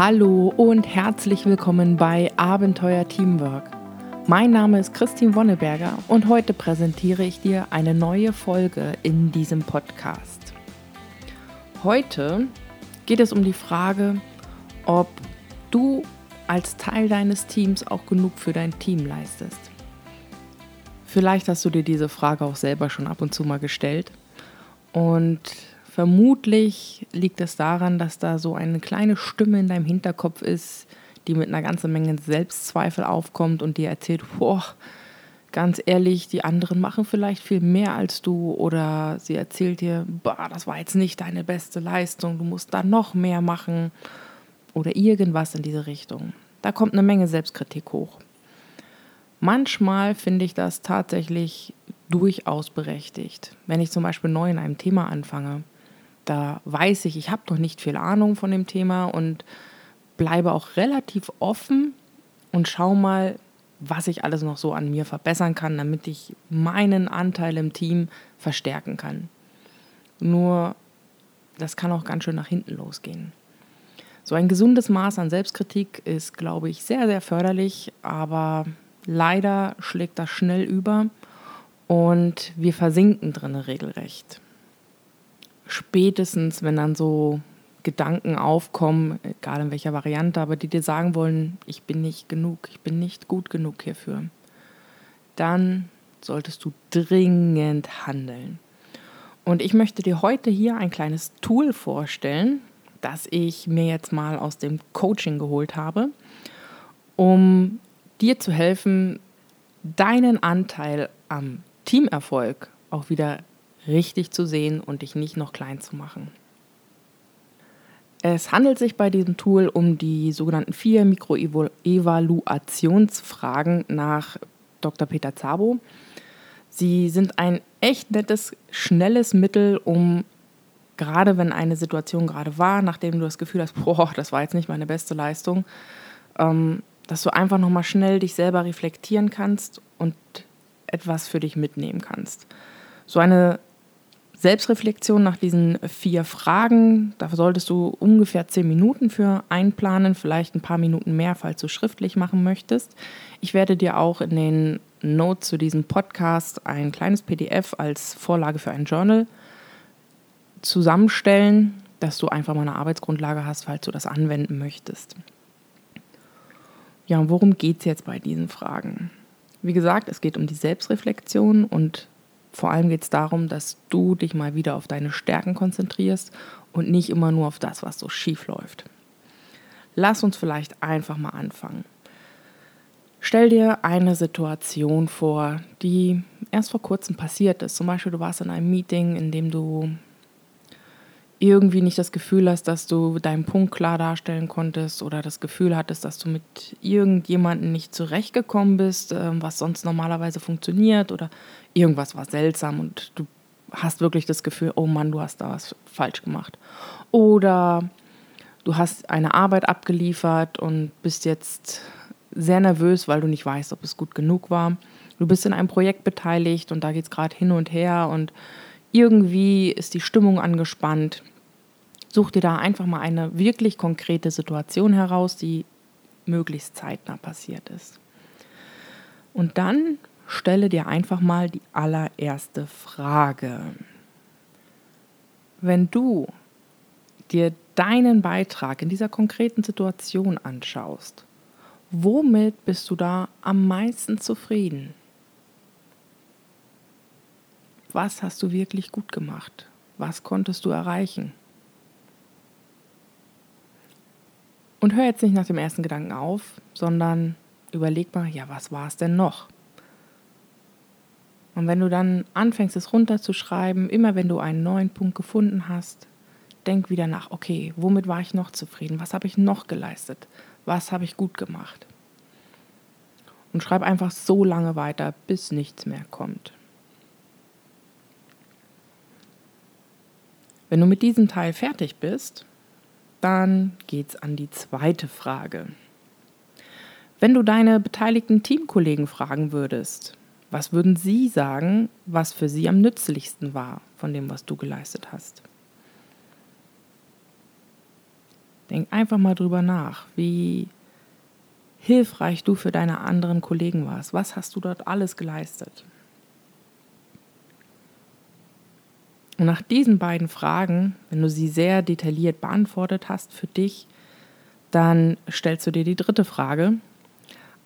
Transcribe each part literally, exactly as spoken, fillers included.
Hallo und herzlich willkommen bei Abenteuer Teamwork. Mein Name ist Christine Wonneberger und heute präsentiere ich dir eine neue Folge in diesem Podcast. Heute geht es um die Frage, ob du als Teil deines Teams auch genug für dein Team leistest. Vielleicht hast du dir diese Frage auch selber schon ab und zu mal gestellt und vermutlich liegt es daran, dass da so eine kleine Stimme in deinem Hinterkopf ist, die mit einer ganzen Menge Selbstzweifel aufkommt und dir erzählt, boah, ganz ehrlich, die anderen machen vielleicht viel mehr als du, oder sie erzählt dir, boah, das war jetzt nicht deine beste Leistung, du musst da noch mehr machen oder irgendwas in diese Richtung. Da kommt eine Menge Selbstkritik hoch. Manchmal finde ich das tatsächlich durchaus berechtigt. Wenn ich zum Beispiel neu in einem Thema anfange, da weiß ich, ich habe noch nicht viel Ahnung von dem Thema und bleibe auch relativ offen und schaue mal, was ich alles noch so an mir verbessern kann, damit ich meinen Anteil im Team verstärken kann. Nur, das kann auch ganz schön nach hinten losgehen. So ein gesundes Maß an Selbstkritik ist, glaube ich, sehr, sehr förderlich, aber leider schlägt das schnell über und wir versinken drin regelrecht. Spätestens, wenn dann so Gedanken aufkommen, egal in welcher Variante, aber die dir sagen wollen, ich bin nicht genug, ich bin nicht gut genug hierfür, dann solltest du dringend handeln. Und ich möchte dir heute hier ein kleines Tool vorstellen, das ich mir jetzt mal aus dem Coaching geholt habe, um dir zu helfen, deinen Anteil am Teamerfolg auch wieder richtig zu sehen und dich nicht noch klein zu machen. Es handelt sich bei diesem Tool um die sogenannten vier Mikroevaluationsfragen nach Doktor Peter Zabo. Sie sind ein echt nettes, schnelles Mittel, um gerade wenn eine Situation gerade war, nachdem du das Gefühl hast, boah, das war jetzt nicht meine beste Leistung, ähm, dass du einfach nochmal schnell dich selber reflektieren kannst und etwas für dich mitnehmen kannst. So eine Selbstreflexion nach diesen vier Fragen, da solltest du ungefähr zehn Minuten für einplanen, vielleicht ein paar Minuten mehr, falls du schriftlich machen möchtest. Ich werde dir auch in den Notes zu diesem Podcast ein kleines P D F als Vorlage für ein Journal zusammenstellen, dass du einfach mal eine Arbeitsgrundlage hast, falls du das anwenden möchtest. Ja, und worum geht es jetzt bei diesen Fragen? Wie gesagt, es geht um die Selbstreflexion und vor allem geht es darum, dass du dich mal wieder auf deine Stärken konzentrierst und nicht immer nur auf das, was so schief läuft. Lass uns vielleicht einfach mal anfangen. Stell dir eine Situation vor, die erst vor kurzem passiert ist. Zum Beispiel, du warst in einem Meeting, in dem du irgendwie nicht das Gefühl hast, dass du deinen Punkt klar darstellen konntest oder das Gefühl hattest, dass du mit irgendjemandem nicht zurechtgekommen bist, was sonst normalerweise funktioniert, oder irgendwas war seltsam und du hast wirklich das Gefühl, oh Mann, du hast da was falsch gemacht. Oder du hast eine Arbeit abgeliefert und bist jetzt sehr nervös, weil du nicht weißt, ob es gut genug war. Du bist in einem Projekt beteiligt und da geht es gerade hin und her und irgendwie ist die Stimmung angespannt. Such dir da einfach mal eine wirklich konkrete Situation heraus, die möglichst zeitnah passiert ist. Und dann stelle dir einfach mal die allererste Frage. Wenn du dir deinen Beitrag in dieser konkreten Situation anschaust, womit bist du da am meisten zufrieden? Was hast du wirklich gut gemacht? Was konntest du erreichen? Und hör jetzt nicht nach dem ersten Gedanken auf, sondern überleg mal, ja, was war es denn noch? Und wenn du dann anfängst, es runterzuschreiben, immer wenn du einen neuen Punkt gefunden hast, denk wieder nach, okay, womit war ich noch zufrieden? Was habe ich noch geleistet? Was habe ich gut gemacht? Und schreib einfach so lange weiter, bis nichts mehr kommt. Wenn du mit diesem Teil fertig bist, dann geht's an die zweite Frage. Wenn du deine beteiligten Teamkollegen fragen würdest, was würden sie sagen, was für sie am nützlichsten war von dem, was du geleistet hast? Denk einfach mal drüber nach, wie hilfreich du für deine anderen Kollegen warst. Was hast du dort alles geleistet? Und nach diesen beiden Fragen, wenn du sie sehr detailliert beantwortet hast für dich, dann stellst du dir die dritte Frage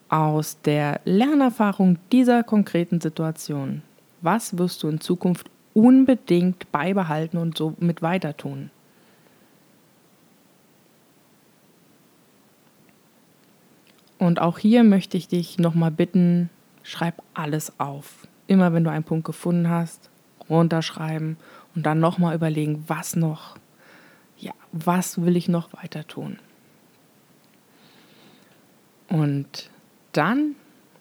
aus der Lernerfahrung dieser konkreten Situation. Was wirst du in Zukunft unbedingt beibehalten und somit weiter tun? Und auch hier möchte ich dich nochmal bitten, schreib alles auf. Immer wenn du einen Punkt gefunden hast, runterschreiben und dann nochmal überlegen, was noch, ja, was will ich noch weiter tun? Und dann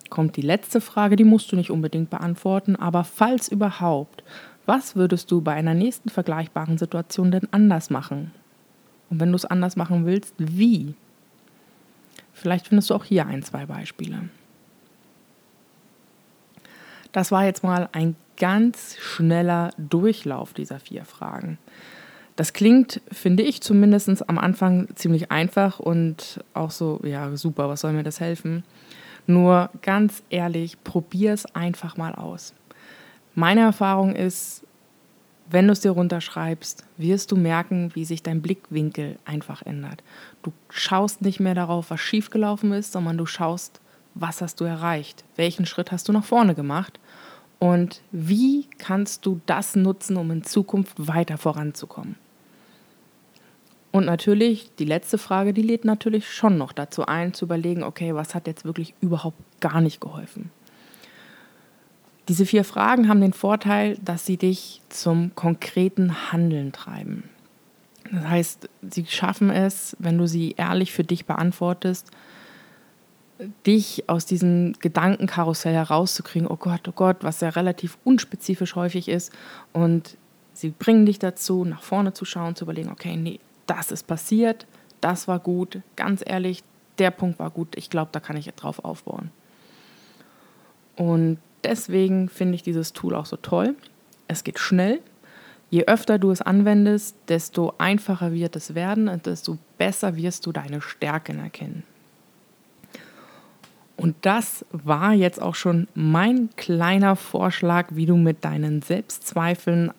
kommt die letzte Frage, die musst du nicht unbedingt beantworten, aber falls überhaupt, was würdest du bei einer nächsten vergleichbaren Situation denn anders machen? Und wenn du es anders machen willst, wie? Vielleicht findest du auch hier ein, zwei Beispiele. Das war jetzt mal ein ganz schneller Durchlauf dieser vier Fragen. Das klingt, finde ich, zumindest am Anfang ziemlich einfach und auch so, ja super, was soll mir das helfen? Nur ganz ehrlich, probier es einfach mal aus. Meine Erfahrung ist, wenn du es dir runterschreibst, wirst du merken, wie sich dein Blickwinkel einfach ändert. Du schaust nicht mehr darauf, was schiefgelaufen ist, sondern du schaust, was hast du erreicht? Welchen Schritt hast du nach vorne gemacht? Und wie kannst du das nutzen, um in Zukunft weiter voranzukommen? Und natürlich, die letzte Frage, die lädt natürlich schon noch dazu ein, zu überlegen, okay, was hat jetzt wirklich überhaupt gar nicht geholfen? Diese vier Fragen haben den Vorteil, dass sie dich zum konkreten Handeln treiben. Das heißt, sie schaffen es, wenn du sie ehrlich für dich beantwortest, dich aus diesem Gedankenkarussell herauszukriegen, oh Gott, oh Gott, was ja relativ unspezifisch häufig ist. Und sie bringen dich dazu, nach vorne zu schauen, zu überlegen, okay, nee, das ist passiert, das war gut, ganz ehrlich, der Punkt war gut, ich glaube, da kann ich drauf aufbauen. Und deswegen finde ich dieses Tool auch so toll. Es geht schnell. Je öfter du es anwendest, desto einfacher wird es werden und desto besser wirst du deine Stärken erkennen. Und das war jetzt auch schon mein kleiner Vorschlag, wie du mit deinen Selbstzweifeln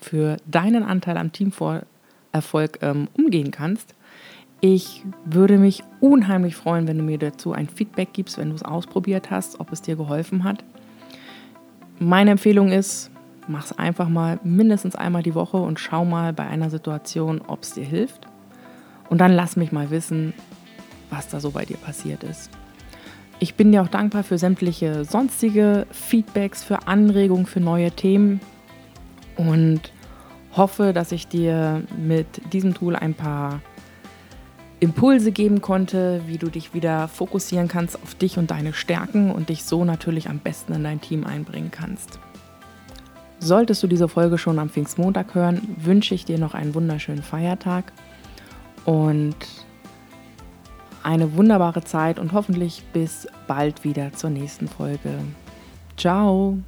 für deinen Anteil am Teamerfolg ähm, umgehen kannst. Ich würde mich unheimlich freuen, wenn du mir dazu ein Feedback gibst, wenn du es ausprobiert hast, ob es dir geholfen hat. Meine Empfehlung ist, mach es einfach mal mindestens einmal die Woche und schau mal bei einer Situation, ob es dir hilft. Und dann lass mich mal wissen, was da so bei dir passiert ist. Ich bin dir auch dankbar für sämtliche sonstige Feedbacks, für Anregungen, für neue Themen und hoffe, dass ich dir mit diesem Tool ein paar Impulse geben konnte, wie du dich wieder fokussieren kannst auf dich und deine Stärken und dich so natürlich am besten in dein Team einbringen kannst. Solltest du diese Folge schon am Pfingstmontag hören, wünsche ich dir noch einen wunderschönen Feiertag und eine wunderbare Zeit und hoffentlich bis bald wieder zur nächsten Folge. Ciao!